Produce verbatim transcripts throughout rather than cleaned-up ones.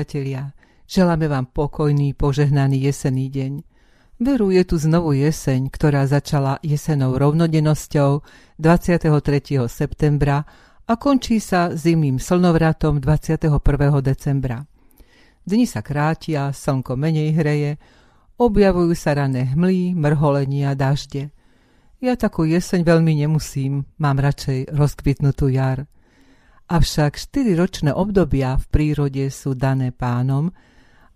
priatelia, želáme vám pokojný, požehnaný jesenný deň. Veru, je tu znovu jeseň, ktorá začala jesennou rovnodennosťou dvadsiateho tretieho septembra a končí sa zimným slnovratom dvadsiateho prvého decembra. Dni sa krátia, slnko menej hreje, objavujú sa rané hmly, mrholenia, dažde. Ja takú jeseň veľmi nemusím, mám radšej rozkvitnutú jar. Avšak štyriročné obdobia v prírode sú dané pánom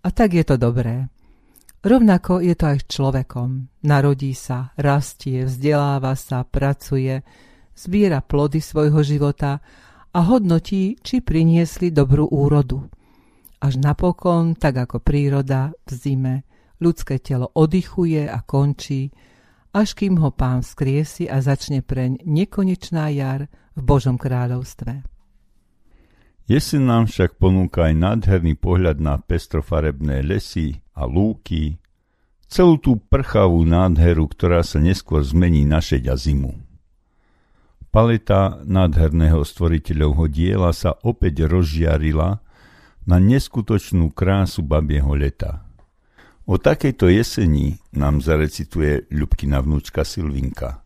a tak je to dobré. Rovnako je to aj s človekom. Narodí sa, rastie, vzdeláva sa, pracuje, zbiera plody svojho života a hodnotí, či priniesli dobrú úrodu. Až napokon, tak ako príroda v zime, ľudské telo oddychuje a končí, až kým ho Pán vzkriesi a začne preň nekonečná jar v Božom kráľovstve. Jeseň nám však ponúka aj nádherný pohľad na pestrofarebné lesy a lúky, celú tú prchavú nádheru, ktorá sa neskôr zmení na šeď a zimu. Paleta nádherného stvoriteľovho diela sa opäť rozžiarila na neskutočnú krásu babieho leta. O takejto jeseni nám zarecituje Ľubkina vnúčka Silvinka.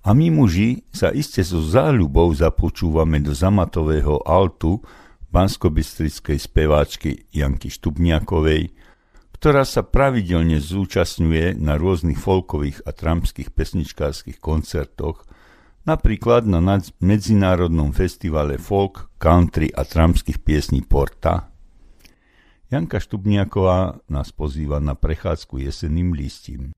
A my muži sa iste so záľubou započúvame do zamatového altu banskobystrickej speváčky Janky Štubniakovej, ktorá sa pravidelne zúčastňuje na rôznych folkových a trampských pesničkárskych koncertoch, napríklad na medzinárodnom festivale folk, country a trampských piesní Porta. Janka Štubniaková nás pozýva na prechádzku jesenným listím.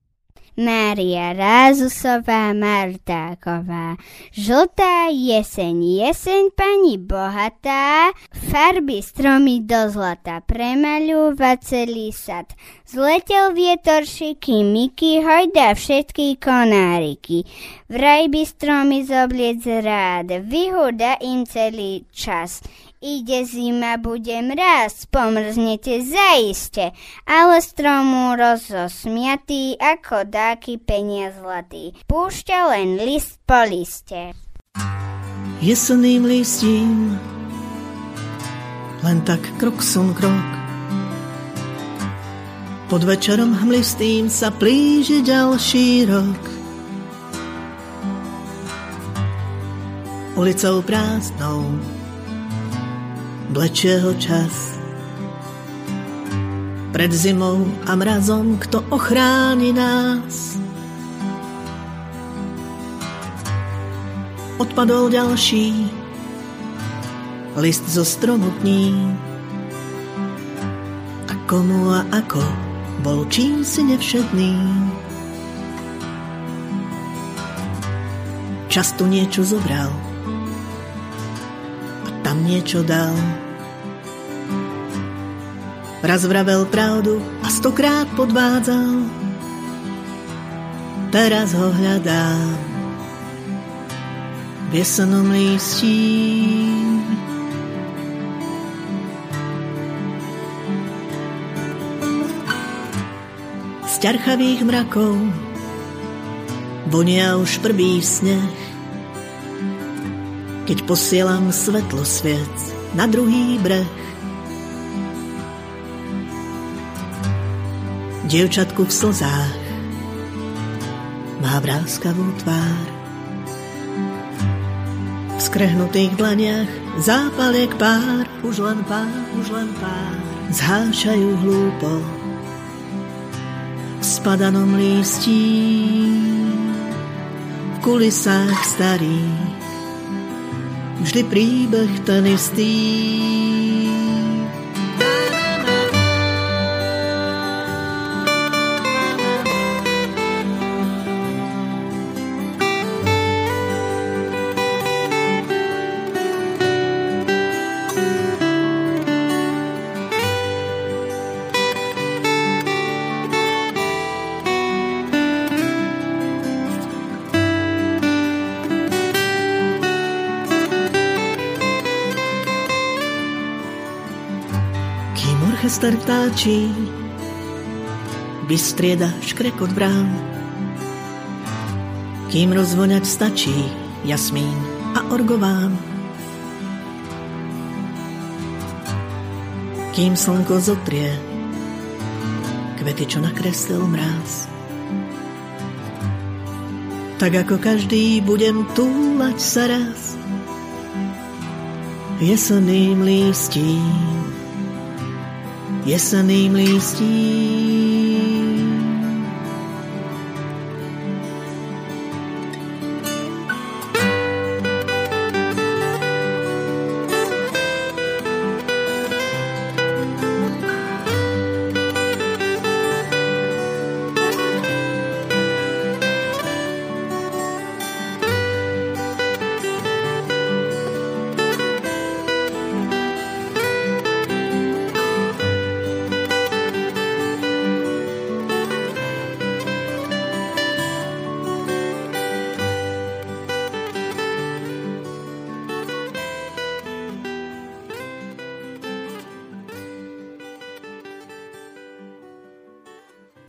Mária Rázusová Martáková. Žltá jeseň, jeseň pani bohatá, farby stromy do zlata premaľúva celý sad. Zletel vietoršiky, miky, hojda všetky konáriky. Vraj by stromy zobliec rád, vyhúda im celý čas. Ide zima, bude mraz, pomrznete zaiste, ale stromu rozosmiatý, ako dáky peniaz zlatý. Púšťa len list po liste. Jesenným listím, len tak krok som krok. Pod večerom hmlistým sa blíži ďalší rok. Ulicou prázdnou blečie ho čas. Pred zimou a mrazom, kto ochráni nás? Odpadol ďalší list zo stromu pní. A komu a ako bol čím si nevšedný. Čas tu niečo zobral a tam niečo dal. Raz vravel pravdu a stokrát podvádzal. Teraz ho hľadám v jesennom lístí. Z ťarchavých mrakov vonia už prvý sneh. Keď posielam svetlo sviec na druhý breh. Dievčatku v slzách má vráskavú tvár. V skrehnutých dlaniach zápaliek pár, už len pár, už len pár, zhášajú hlúpo v spadanom lístí. V kulisách starý vždy príbeh ten istý. Orchester vtáčí vystrieda škrekot brán. Kým rozvoňať stačí jasmín a orgován. kým slnko zotrie kvety, čo nakreslil mráz. Tak ako každý budem túlať sa raz jeseným lístím, jeseným lístím.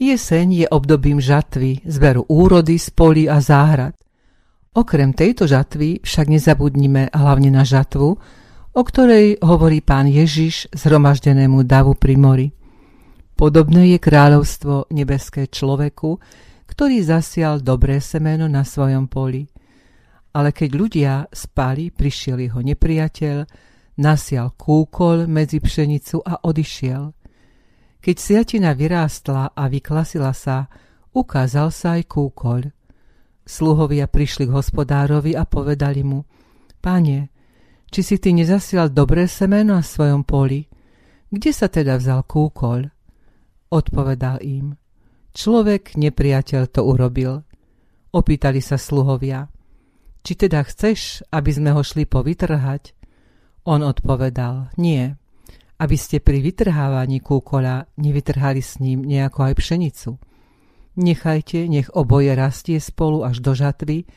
Jeseň je obdobím žatvy, zberu úrody z polí a záhrad. Okrem tejto žatvy však nezabudnime hlavne na žatvu, o ktorej hovorí Pán Ježiš zhromaždenému davu pri mori. Podobné je kráľovstvo nebeské človeku, ktorý zasial dobré semeno na svojom poli. Ale keď ľudia spali, prišiel jeho nepriateľ, nasial kúkol medzi pšenicu a odišiel. Keď siatina vyrástla a vyklasila sa, ukázal sa aj kúkoľ. Sluhovia prišli k hospodárovi a povedali mu: Pane, či si ty nezasial dobré semeno na svojom poli? Kde sa teda vzal kúkoľ? Odpovedal im: Človek, nepriateľ, to urobil. Opýtali sa sluhovia: Či teda chceš, aby sme ho šli povytrhať? On odpovedal: Nie, aby ste pri vytrhávaní kúkoľa nevytrhali s ním nejako aj pšenicu. Nechajte, nech oboje rastie spolu až do žatvy,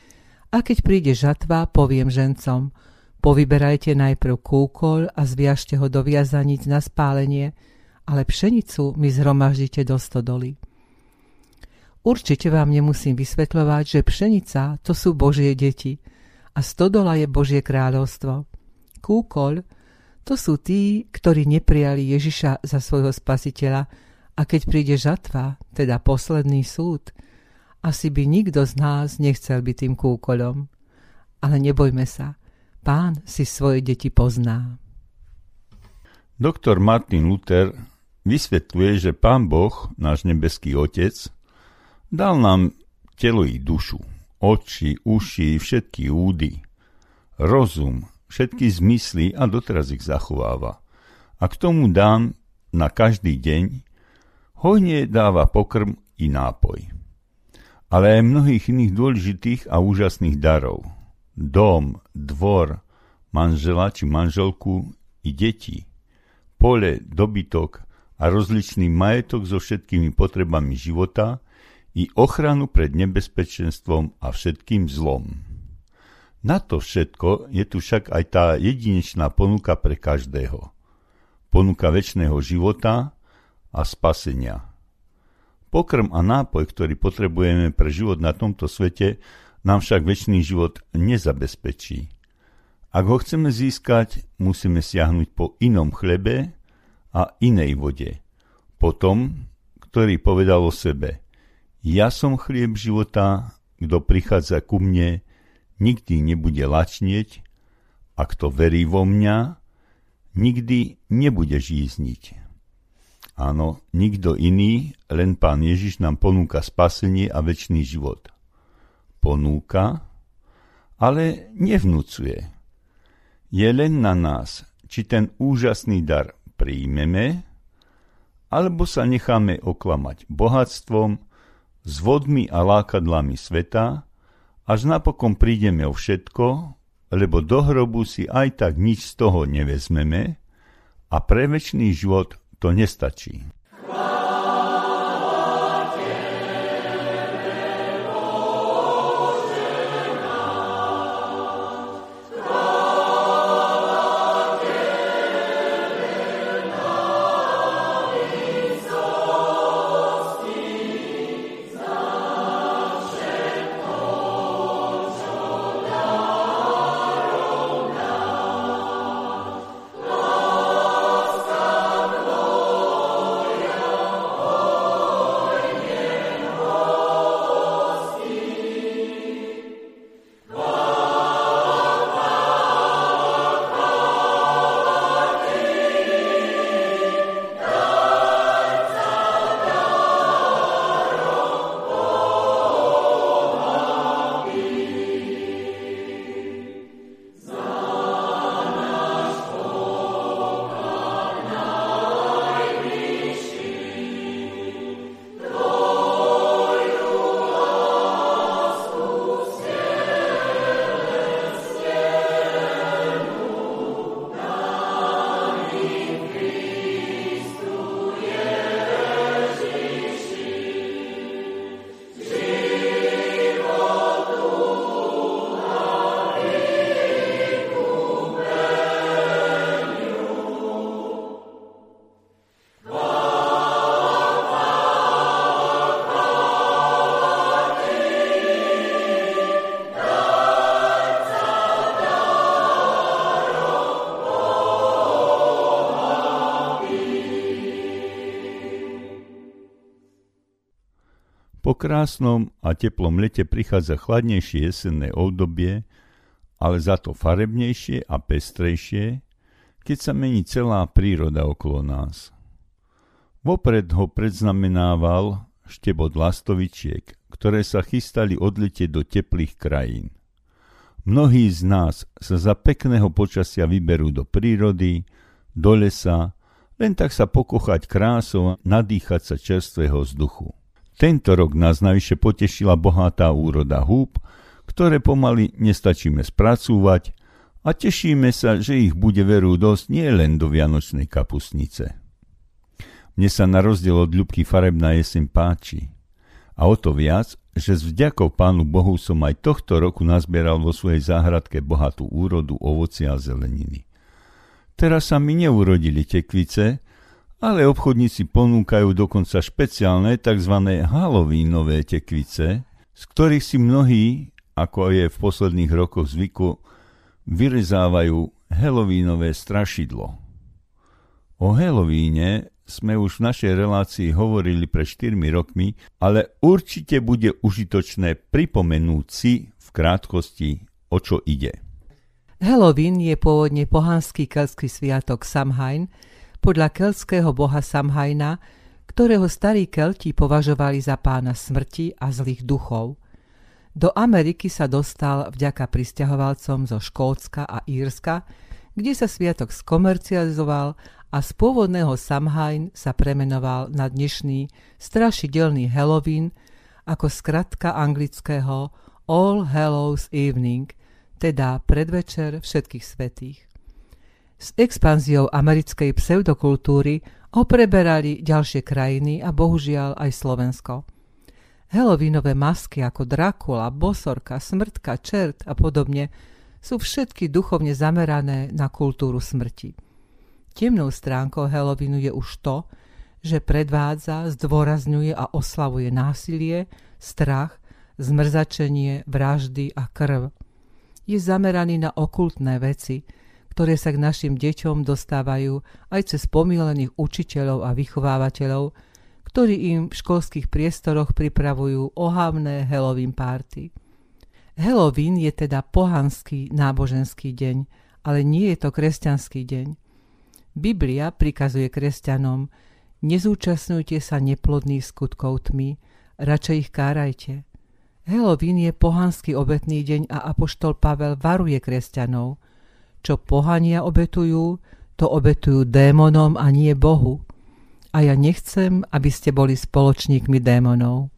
a keď príde žatva, poviem žencom: povyberajte najprv kúkoľ a zviažte ho do viazaníc na spálenie, ale pšenicu mi zhromaždite do stodoly. Určite vám nemusím vysvetľovať, že pšenica to sú Božie deti a stodola je Božie kráľovstvo. Kúkoľ to sú tí, ktorí neprijali Ježiša za svojho spasiteľa, a keď príde žatva, teda posledný súd, asi by nikto z nás nechcel byť tým kúkoľom. Ale nebojme sa, Pán si svoje deti pozná. Doktor Martin Luther vysvetľuje, že Pán Boh, náš nebeský Otec, dal nám telo i dušu, oči, uši, všetky údy, rozum, všetky zmysly a doteraz ich zachováva. A k tomu dám na každý deň hojne dáva pokrm i nápoj. Ale aj mnohých iných dôležitých a úžasných darov. Dom, dvor, manžela či manželku i deti, pole, dobytok a rozličný majetok so všetkými potrebami života i ochranu pred nebezpečenstvom a všetkým zlom. Na to všetko je tu však aj tá jedinečná ponuka pre každého. Ponuka večného života a spasenia. Pokrm a nápoj, ktorý potrebujeme pre život na tomto svete, nám však večný život nezabezpečí. Ak ho chceme získať, musíme siahnuť po inom chlebe a inej vode. Po tom, ktorý povedal o sebe: Ja som chlieb života, kto prichádza ku mne, nikdy nebude lačnieť, a kto verí vo mňa, nikdy nebude žízniť. Áno, nikto iný, len Pán Ježiš nám ponúka spasenie a večný život. Ponúka, ale nevnúcuje. Je len na nás, či ten úžasný dar príjmeme, alebo sa necháme oklamať bohatstvom, zvodmi a lákadlami sveta, až napokon prídeme o všetko, lebo do hrobu si aj tak nič z toho nevezmeme a pre večný život to nestačí. Po krásnom a teplom lete prichádza chladnejšie jesenné obdobie, ale za to farebnejšie a pestrejšie, keď sa mení celá príroda okolo nás. Vopred ho predznamenával štebot lastovičiek, ktoré sa chystali odletieť do teplých krajín. Mnohí z nás sa za pekného počasia vyberú do prírody, do lesa, len tak sa pokochať krásou a nadýchať sa čerstvého vzduchu. Tento rok nás najvyššie potešila bohatá úroda húb, ktoré pomaly nestačíme spracúvať a tešíme sa, že ich bude veru dosť nie len do vianočnej kapustnice. Mne sa na rozdiel od Ľubky farebná jeseň páči. A o to viac, že s vďakou Pánu Bohu som aj tohto roku nazbieral vo svojej záhradke bohatú úrodu ovocia a zeleniny. Teraz sa mi neurodili tekvice, ale obchodníci ponúkajú dokonca špeciálne tzv. Halloweenové tekvice, z ktorých si mnohí, ako je v posledných rokoch zvyku, vyrezávajú Halloweenové strašidlo. O Halloweene sme už v našej relácii hovorili pred štyrmi rokmi, ale určite bude užitočné pripomenúť si v krátkosti, o čo ide. Halloween je pôvodne pohanský keľský sviatok Samhajn podľa keľského boha Samhajna, ktorého starí Kelti považovali za pána smrti a zlých duchov. Do Ameriky sa dostal vďaka prisťahovalcom zo Škótska a Írska, kde sa sviatok skomercializoval a z pôvodného Samhain sa premenoval na dnešný strašidelný Halloween ako skratka anglického All Hallows Evening, teda predvečer všetkých svätých. S expanziou americkej pseudokultúry ho preberali ďalšie krajiny a bohužiaľ aj Slovensko. Halloweenové masky ako Drakula, Bosorka, Smrtka, Čert a podobne sú všetky duchovne zamerané na kultúru smrti. Temnou stránkou Halloweenu je už to, že predvádza, zdôrazňuje a oslavuje násilie, strach, zmrzačenie, vraždy a krv. Je zameraný na okultné veci, ktoré sa k našim deťom dostávajú aj cez pomílených učiteľov a vychovávateľov, ktorí im v školských priestoroch pripravujú ohavné Halloween party. Halloween je teda pohanský náboženský deň, ale nie je to kresťanský deň. Biblia prikazuje kresťanom: nezúčastňujte sa neplodných skutkov tmy, radšej ich kárajte. Halloween je pohanský obetný deň a apoštol Pavel varuje kresťanov: čo pohania obetujú, to obetujú démonom a nie Bohu. A ja nechcem, aby ste boli spoločníkmi démonov.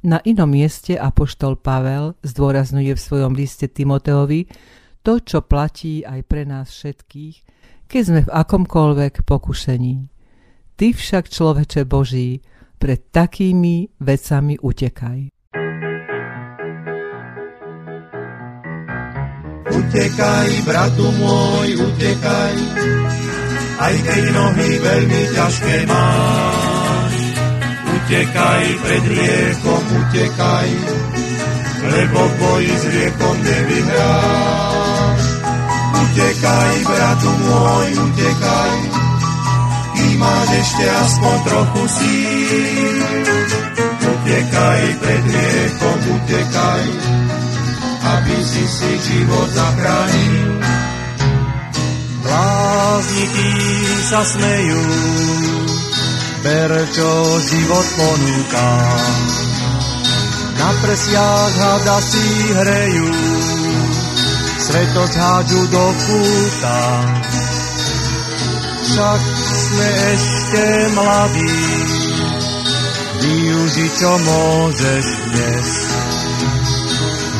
Na inom mieste apoštol Pavel zdôrazňuje v svojom liste Timoteovi to, čo platí aj pre nás všetkých, keď sme v akomkoľvek pokušení. Ty však, človeče Boží, pred takými vecami utekaj. Utekaj, bratu môj, utekaj, aj keď nohy veľmi ťažké máš. Utekaj pred riekom, utekaj, lebo v boji s riekom nevyhráš. Utekaj, bratu môj, utekaj, kým máš ešte aspoň trochu síl. Utekaj pred riekom, utekaj, aby si si život zachránil. Blázni tí sa smejú, ber čo život ponúka. Na prsiach hada si hrejú, svetosť hádžu do kúta. Však sme ešte mladí, využi čo môžeš dnes.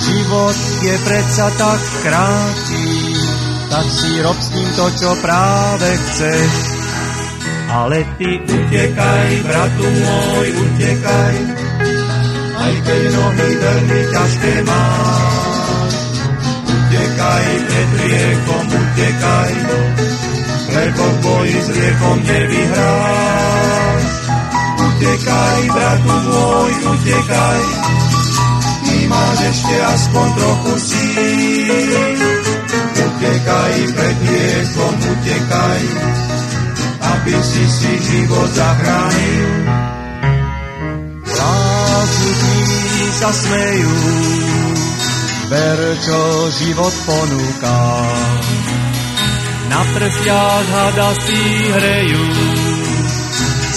Život je predsa tak krátky, tak si rob s ním to, čo práve chceš. Ale ty utekaj, bratu môj, utekaj, aj keď nohy veľmi ťažké máš. Utekaj pred riekom, utekaj, lebo v boji s riekom nevyhráš. Utekaj, bratu môj, utekaj, máš ešte aspoň trochu síl. Utekaj pred riekom, utekaj, aby si si život zachránil. Lásny slnečka smejú, ber, čo život ponúka. Na prstiach hada si hrejú,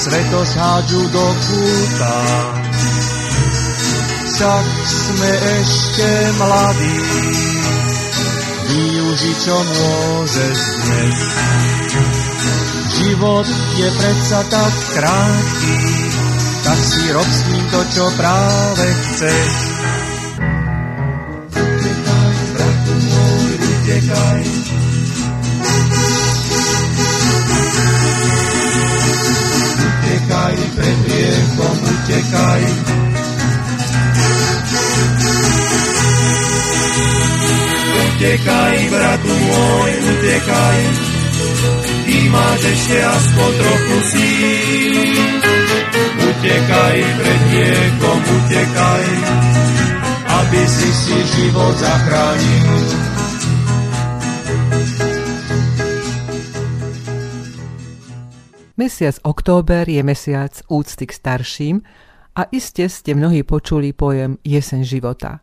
svetosť hádžu do kúta. Však sme ešte mladí, využi, čo môžeš dnes. Život je predsa tak krátky, tak si rob s ním to, čo práve chceš. Utekaj, bratu môj, utekaj. Utekaj, pred hriechom utekaj. Utekaj, bratu môj, utekaj. Ty máš ešte aspoň trochu síl. Utekaj, pred niekom utekaj, aby si si život zachránil. Mesiac október je mesiac úcty k starším a iste ste mnohí počuli pojem jeseň života.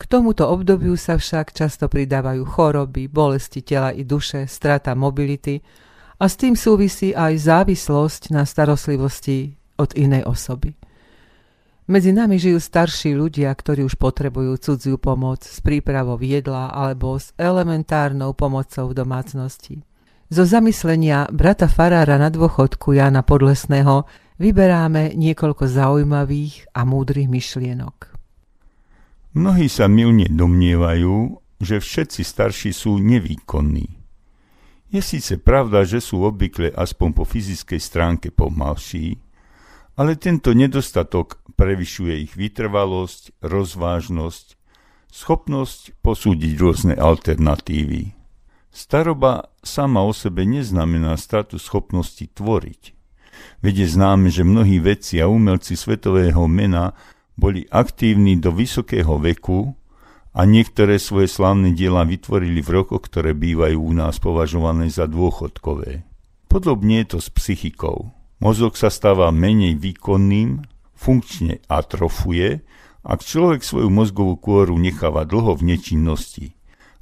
K tomuto obdobiu sa však často pridávajú choroby, bolesti tela i duše, strata mobility a s tým súvisí aj závislosť na starostlivosti od inej osoby. Medzi nami žijú starší ľudia, ktorí už potrebujú cudziu pomoc s prípravou jedla alebo s elementárnou pomocou v domácnosti. Zo zamyslenia brata farára na dôchodku Jana Podlesného vyberáme niekoľko zaujímavých a múdrych myšlienok. Mnohí sa mylne domnievajú, že všetci starší sú nevýkonní. Je síce pravda, že sú obvykle aspoň po fyzickej stránke pomalší, ale tento nedostatok prevyšuje ich vytrvalosť, rozvážnosť, schopnosť posúdiť rôzne alternatívy. Staroba sama o sebe neznamená stratu schopnosti tvoriť. Veď je známe, že mnohí vedci a umelci svetového mena boli aktívni do vysokého veku a niektoré svoje slávne diela vytvorili v rokoch, ktoré bývajú u nás považované za dôchodkové. Podobne je to s psychikou. Mozog sa stáva menej výkonným, funkčne atrofuje, ak človek svoju mozgovú kôru necháva dlho v nečinnosti,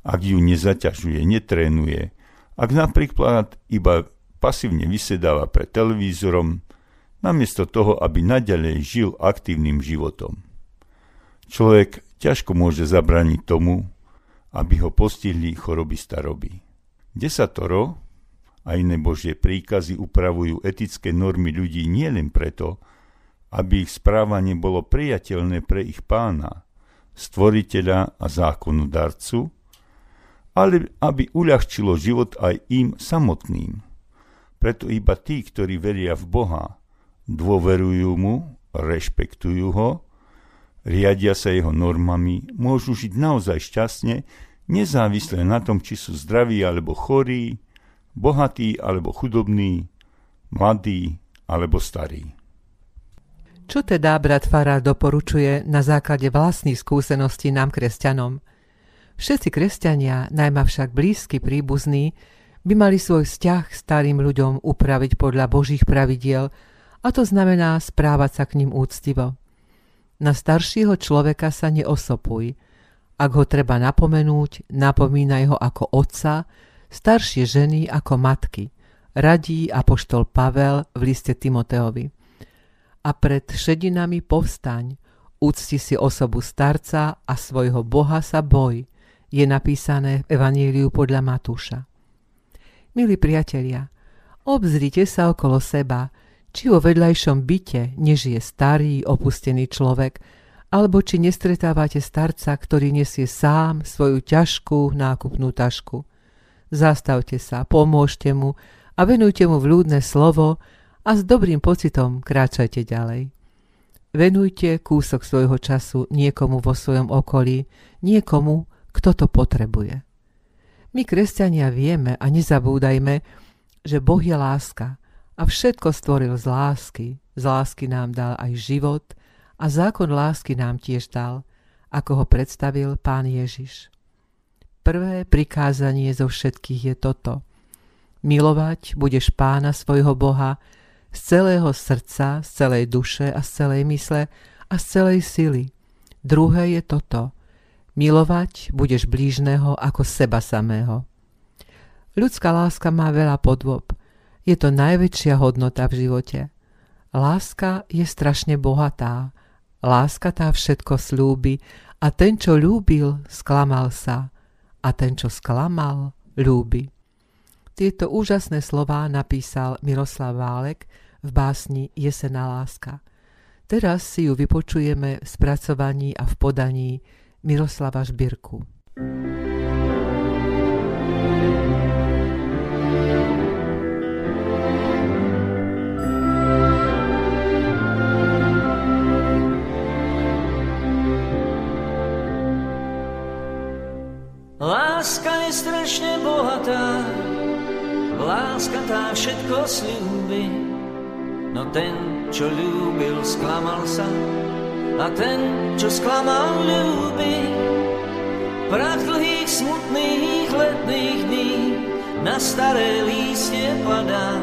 ak ju nezaťažuje, netrénuje, ak napríklad iba pasívne vysedáva pred televízorom, namiesto toho, aby naďalej žil aktívnym životom. Človek ťažko môže zabrániť tomu, aby ho postihli choroby staroby. Desatoro a iné Božie príkazy upravujú etické normy ľudí nielen preto, aby ich správanie bolo priateľné pre ich Pána, Stvoriteľa a Zákonodarcu, ale aby uľahčilo život aj im samotným. Preto iba tí, ktorí veria v Boha, dôverujú mu, rešpektujú ho, riadia sa jeho normami, môžu žiť naozaj šťastne, nezávisle na tom, či sú zdraví alebo chorí, bohatí alebo chudobní, mladí alebo starí. Čo teda brat farár doporučuje na základe vlastných skúseností nám kresťanom? Všetci kresťania, najmä však blízky príbuzní, by mali svoj vzťah starým ľuďom upraviť podľa Božích pravidiel, a to znamená správať sa k ním úctivo. Na staršieho človeka sa neosopuj. Ak ho treba napomenúť, napomínaj ho ako otca, staršie ženy ako matky, radí apoštol Pavel v liste Timoteovi. A pred šedinami povstaň, úcti si osobu starca a svojho Boha sa boj, je napísané v Evaníliu podľa Matúša. Milí priatelia, obzrite sa okolo seba, či vo vedľajšom byte nežije starý, opustený človek, alebo či nestretávate starca, ktorý nesie sám svoju ťažkú nákupnú tašku. Zastavte sa, pomôžte mu a venujte mu vľúdne slovo a s dobrým pocitom kráčajte ďalej. Venujte kúsok svojho času niekomu vo svojom okolí, niekomu, kto to potrebuje. My, kresťania, vieme a nezabúdajme, že Boh je láska, a všetko stvoril z lásky. Z lásky nám dal aj život a zákon lásky nám tiež dal, ako ho predstavil Pán Ježiš. Prvé prikázanie zo všetkých je toto. Milovať budeš Pána svojho Boha z celého srdca, z celej duše a z celej mysle a z celej sily. Druhé je toto. Milovať budeš blížneho ako seba samého. Ľudská láska má veľa podôb. Je to najväčšia hodnota v živote. Láska je strašne bohatá. Láska tá všetko slúbi a ten, čo ľúbil, sklamal sa. A ten, čo sklamal, ľúbi. Tieto úžasné slová napísal Miroslav Válek v básni Jesenná láska. Teraz si ju vypočujeme v spracovaní a v podaní Miroslava Žbirku. Láska je strašne bohatá, láska tá všetko slúbi, no ten, čo ľúbil, sklamal sa, a ten, čo sklamal, ľúbi. Prach dlhých, smutných letných dní na staré lístie padá,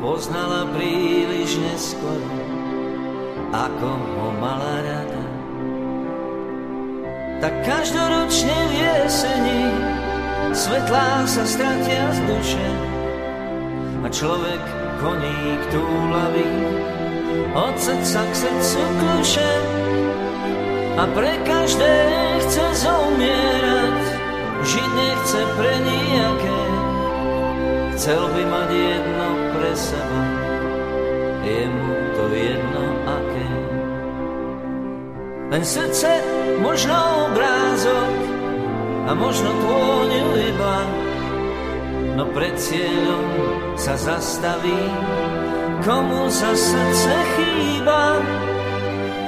poznala príliš neskoro, ako ho mala rada. Tak každoročne v jeseni svetlá sa stratia z duše a človek koník túlavý od srdca k srdcu kľúše a pre každé chce zomierať, žiť nechce pre nijaké, chcel by mať jedno pre seba, je mu to jedno aké. Len srdce možno obrázok a možno tvôňu iba, no pred cieľom sa zastaví, komu sa srdce chýba.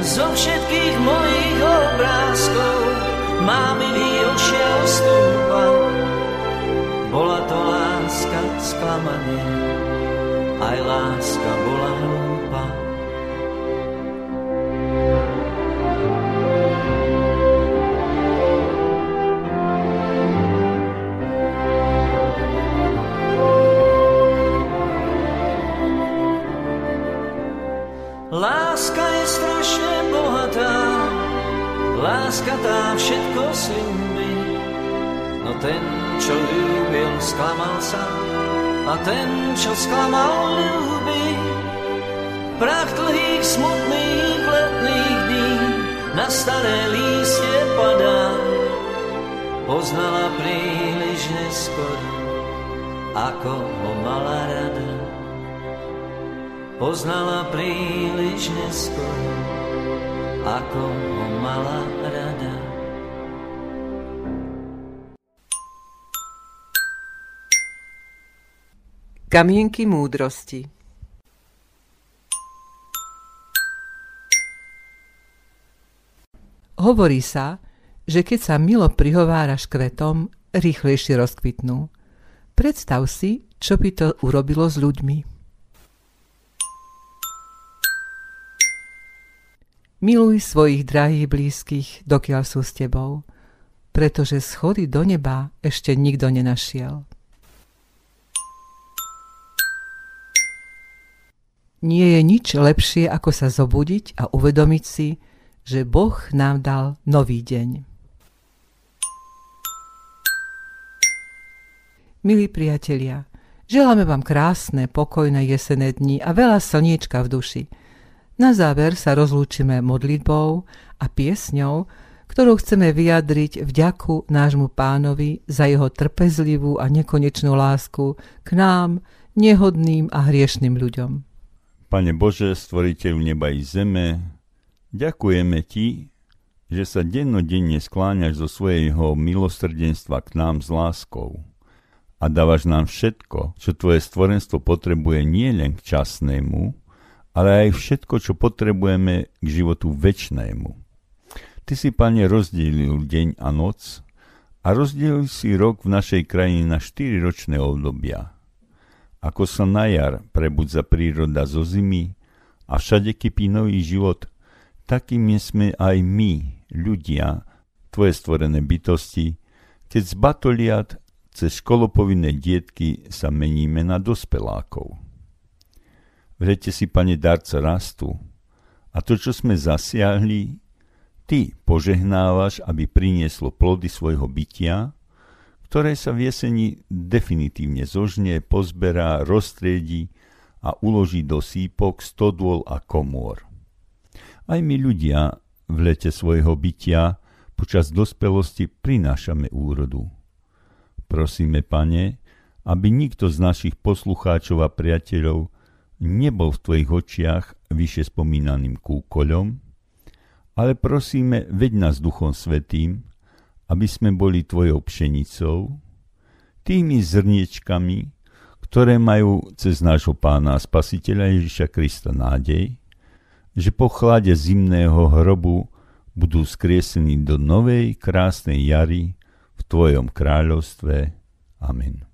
Zo všetkých mojich obrázkov mám i výročia ustúpa, bola to láska sklamanie, aj láska bola hlúpa. Láska je strašne bohatá, láska tá všetko slúbi, no ten, čo ľúbil, sklamal sa, a ten, čo sklamal, ľúbi. Prach dlhých, smutných letných dní na staré lístie padá, poznala príliš neskoro, ako ho mala rada. Poznala príliš neskoro, ako ho mala rada. Kamienky múdrosti. Hovorí sa, že keď sa milo prihováraš kvetom, rýchlejšie rozkvitnú. Predstav si, čo by to urobilo s ľuďmi. Miluj svojich drahých blízkych, dokiaľ sú s tebou, pretože schody do neba ešte nikto nenašiel. Nie je nič lepšie, ako sa zobudiť a uvedomiť si, že Boh nám dal nový deň. Milí priatelia, želáme vám krásne, pokojné jesenné dni a veľa slniečka v duši. Na záver sa rozlúčime modlitbou a piesňou, ktorou chceme vyjadriť vďaku nášmu Pánovi za jeho trpezlivú a nekonečnú lásku k nám, nehodným a hriešným ľuďom. Pane Bože, stvoriteľ neba i zeme, ďakujeme Ti, že sa dennodenne skláňaš zo svojho milosrdenstva k nám s láskou a dávaš nám všetko, čo Tvoje stvorenstvo potrebuje nielen k časnému, ale aj všetko, čo potrebujeme k životu večnému. Ty si, Pane, rozdielil deň a noc a rozdielil si rok v našej krajine na štyriročné obdobia. Ako sa na jar prebudza príroda zo zimy a všade kypí nový život, takým sme aj my, ľudia, tvoje stvorené bytosti, keď z batoliat cez školopovinné dietky sa meníme na dospelákov. Verte si, Pane, darca rastu a to, čo sme zasiahli, Ty požehnávaš, aby prinieslo plody svojho bytia, ktoré sa v jeseni definitívne zožne, pozberá, roztriedí a uloží do sípok, stodôl a komôr. Aj my ľudia v lete svojho bytia počas dospelosti prinášame úrodu. Prosíme, Pane, aby nikto z našich poslucháčov a priateľov nebol v tvojich očiach vyše spomínaným kúkoľom, ale prosíme, veď nás Duchom Svätým, aby sme boli tvojou pšenicou, tými zrniečkami, ktoré majú cez nášho Pána a Spasiteľa Ježiša Krista nádej, že po chlade zimného hrobu budú skriesení do novej krásnej jary v tvojom kráľovstve. Amen.